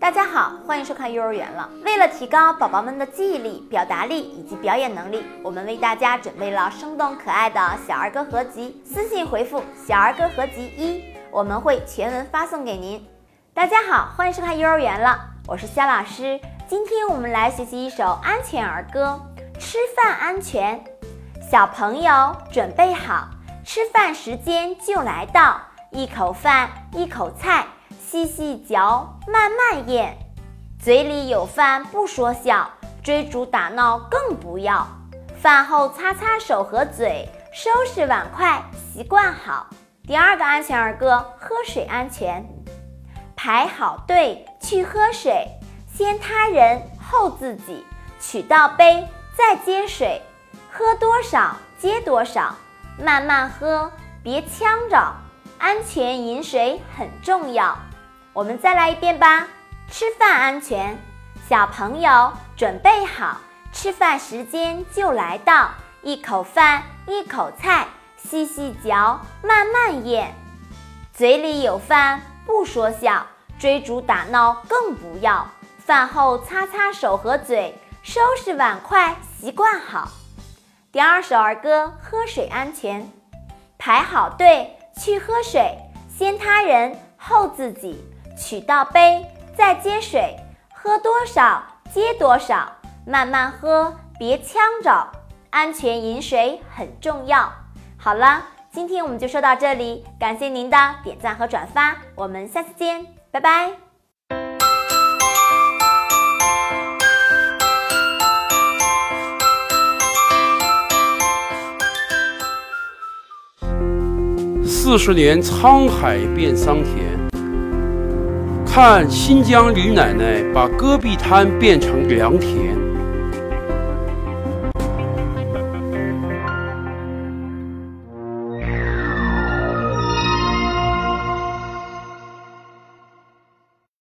大家好，欢迎收看幼儿园了。为了提高宝宝们的记忆力、表达力以及表演能力，我们为大家准备了生动可爱的小儿歌合集。私信回复“小儿歌合集1”，我们会全文发送给您。大家好，欢迎收看幼儿园了，我是肖老师。今天我们来学习一首安全儿歌《吃饭安全》。小朋友准备好，吃饭时间就来到，一口饭一口菜。 细细嚼，慢慢咽，嘴里有饭不说笑，追逐打闹更不要。饭后擦擦手和嘴，收拾碗筷习惯好。第2个安全儿歌，喝水安全。排好队去喝水，先他人后自己，取到杯再接水，喝多少接多少，慢慢喝，别呛着，安全饮水很重要。 我们再来一遍吧。吃饭安全，小朋友准备好，吃饭时间就来到，一口饭一口菜，细细嚼，慢慢咽，嘴里有饭不说笑，追逐打闹更不要。饭后擦擦手和嘴，收拾碗筷习惯好。第2首儿歌，喝水安全，排好队去喝水，先他人后自己。 取到杯，再接水，喝多少接多少，慢慢喝，别呛着，安全饮水很重要。好了，今天我们就说到这里，感谢您的点赞和转发，我们下次见，拜拜。40年沧海变桑田。 看新疆李奶奶把戈壁滩变成良田。